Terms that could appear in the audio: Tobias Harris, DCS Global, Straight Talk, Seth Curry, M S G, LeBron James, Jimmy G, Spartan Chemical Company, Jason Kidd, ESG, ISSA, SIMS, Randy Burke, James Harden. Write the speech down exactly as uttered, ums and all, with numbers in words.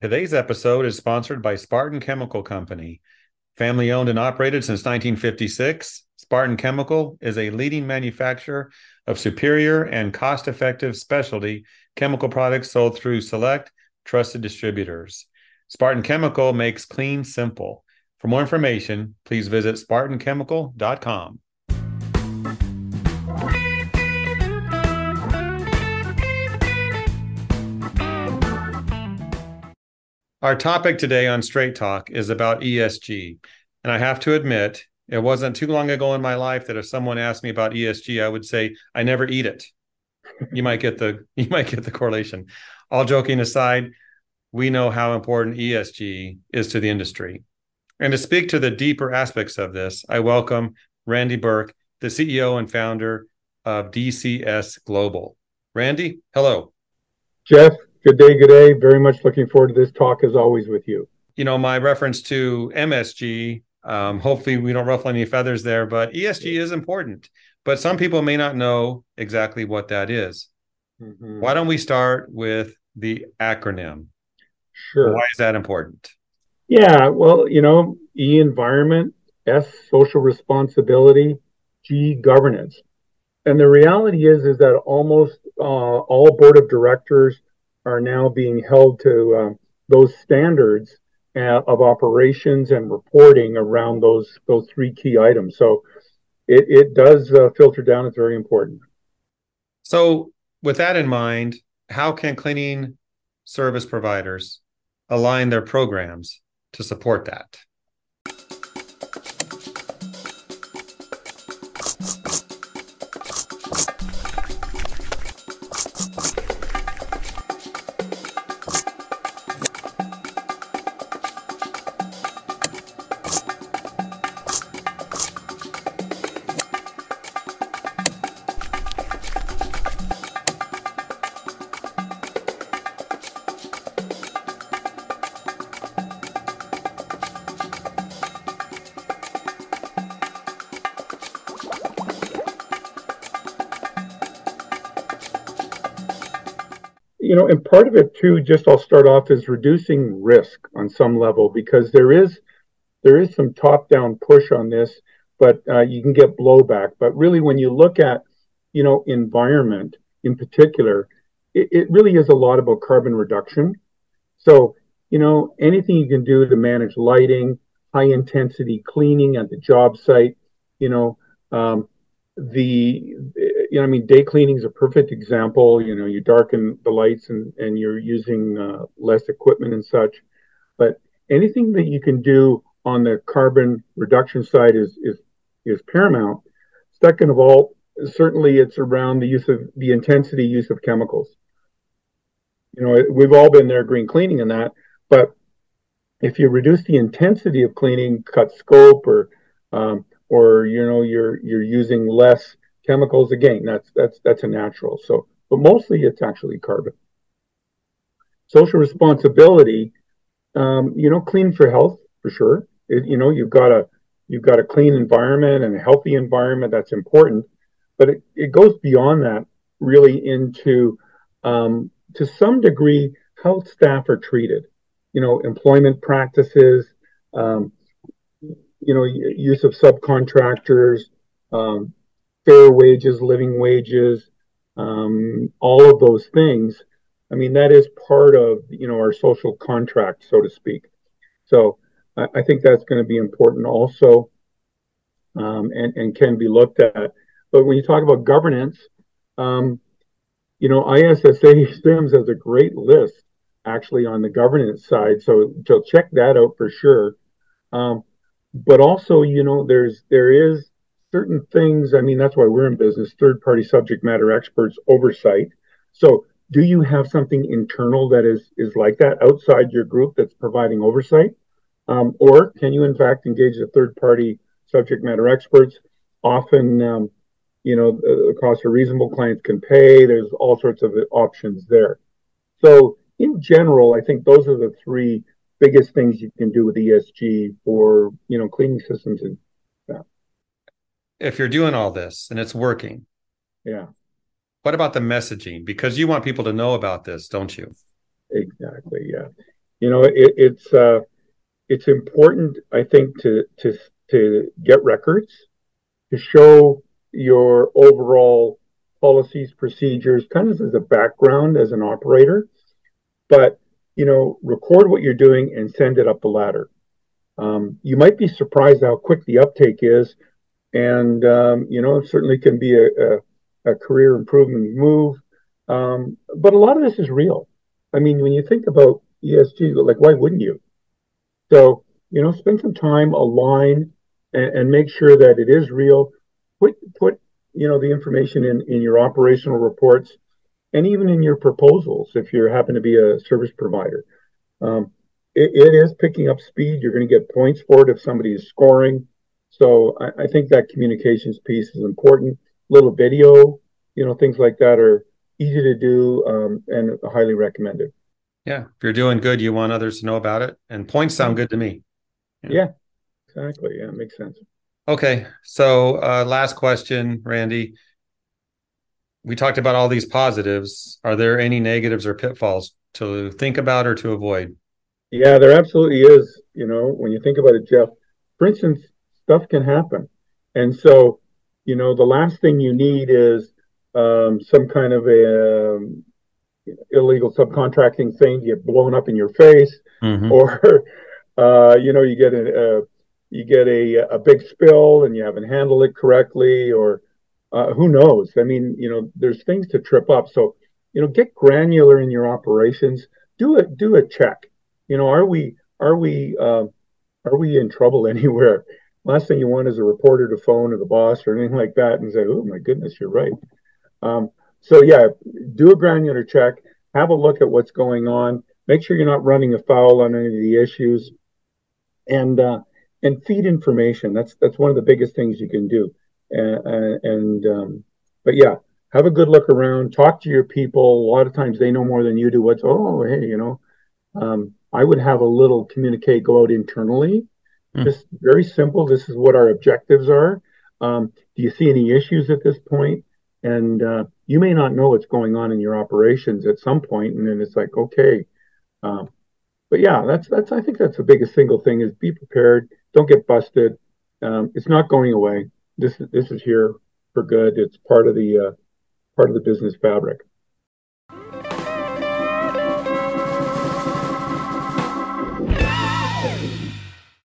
Today's episode is sponsored by Spartan Chemical Company. Family owned and operated since nineteen fifty-six, Spartan Chemical is a leading manufacturer of superior and cost-effective specialty chemical products sold through select, trusted distributors. Spartan Chemical makes clean simple. For more information, please visit spartan chemical dot com. Our topic today on Straight Talk is about E S G, and I have to admit, it wasn't too long ago in my life that if someone asked me about E S G, I would say, I never eat it. You might get the you might get the correlation. All joking aside, we know how important E S G is to the industry. And to speak to the deeper aspects of this, I welcome Randy Burke, the C E O and founder of D C S Global. Randy, hello. Jeff. Good day, good day. Very much looking forward to this talk, as always, with you. You know, my reference to M S G, um, hopefully we don't ruffle any feathers there, but E S G is important. But some people may not know exactly what that is. Mm-hmm. Why don't we start with the acronym? Sure. Why is that important? Yeah, well, you know, E, environment, S, social responsibility, G, governance. And the reality is, is that almost uh, all board of directors are now being held to uh, those standards uh, of operations and reporting around those those three key items. So it, it does uh, filter down. It's very important. So with that in mind, how can cleaning service providers align their programs to support that? You know, and part of it too, just I'll start off, is reducing risk on some level, because there is there is some top-down push on this, but uh, you can get blowback. But really, when you look at, you know, environment in particular, it, it really is a lot about carbon reduction. So, you know, anything you can do to manage lighting, high-intensity cleaning at the job site, you know, um, the you know, I mean, day cleaning is a perfect example. You know, you darken the lights and, and you're using uh, less equipment and such. But anything that you can do on the carbon reduction side is is is paramount. Second of all, certainly it's around the use of the intensity use of chemicals. You know, we've all been there, green cleaning and that. But if you reduce the intensity of cleaning, cut scope, or um, or you know, you're you're using less chemicals, again, that's that's that's a natural. So, but mostly it's actually carbon. Social responsibility, um, you know, clean for health for sure. It, you know, you've got a you've got a clean environment and a healthy environment. That's important, but it, it goes beyond that really into um, to some degree how staff are treated. You know, employment practices, um, you know, use of subcontractors. Um, Fair wages, living wages, um, all of those things. I mean, that is part of, you know, our social contract, so to speak. So I, I think that's going to be important also, um, and, and can be looked at. But when you talk about governance, um, you know, I S S A S I M S has a great list actually on the governance side. So, so check that out for sure. Um, but also, you know, there's there is certain things, I mean, that's why we're in business, third-party subject matter experts oversight. So do you have something internal that is is like that outside your group that's providing oversight? Um, or can you, in fact, engage the third-party subject matter experts? Often, um, you know, the costs are reasonable, clients can pay. There's all sorts of options there. So in general, I think those are the three biggest things you can do with E S G for, you know, cleaning systems and that. If you're doing all this and it's working, yeah, what about the messaging? Because you want people to know about this, don't you? Exactly, yeah. you know, it, it's uh, it's important, I think, to to to get records, to show your overall policies, procedures, kind of as a background as an operator. But, you know, record what you're doing and send it up the ladder. Um, you might be surprised how quick the uptake is. And, um, you know, it certainly can be a, a, a career improvement move. Um, but a lot of this is real. I mean, when you think about E S G, like, why wouldn't you? So, you know, spend some time, align, and, and make sure that it is real. Put, put you know, the information in, in your operational reports and even in your proposals if you happen to be a service provider. Um, it, it is picking up speed. You're going to get points for it if somebody is scoring. So I, I think that communications piece is important. Little video, you know, things like that are easy to do um, and highly recommended. Yeah. If you're doing good, you want others to know about it. And points sound good to me. Yeah, yeah, exactly. Yeah, it makes sense. Okay. So uh, last question, Randy. We talked about all these positives. Are there any negatives or pitfalls to think about or to avoid? Yeah, there absolutely is. You know, when you think about it, Jeff, for instance, stuff can happen. And so, you know, the last thing you need is um, some kind of a um, illegal subcontracting thing, you get blown up in your face, mm-hmm. or, uh, you know, you get a, a you get a, a big spill and you haven't handled it correctly, or uh, who knows? I mean, you know, there's things to trip up. So, you know, get granular in your operations. Do a do a check. You know, are we are we uh, are we in trouble anywhere? Last thing you want is a reporter to phone or the boss or anything like that and say, "Oh my goodness, you're right." Um, so yeah, do a granular check. Have a look at what's going on. Make sure you're not running afoul on any of the issues. And uh, And feed information. That's that's one of the biggest things you can do. And, and um, but yeah, have a good look around. Talk to your people. A lot of times they know more than you do. What's oh hey you know, um, I would have a little communique go out internally. Mm. Just very simple. This is what our objectives are. Um, do you see any issues at this point? And uh, you may not know what's going on in your operations at some point. And then it's like okay, um, but yeah, that's that's I think that's the biggest single thing is be prepared. Don't get busted. Um, it's not going away. This this is here for good. It's part of the uh, part of the business fabric.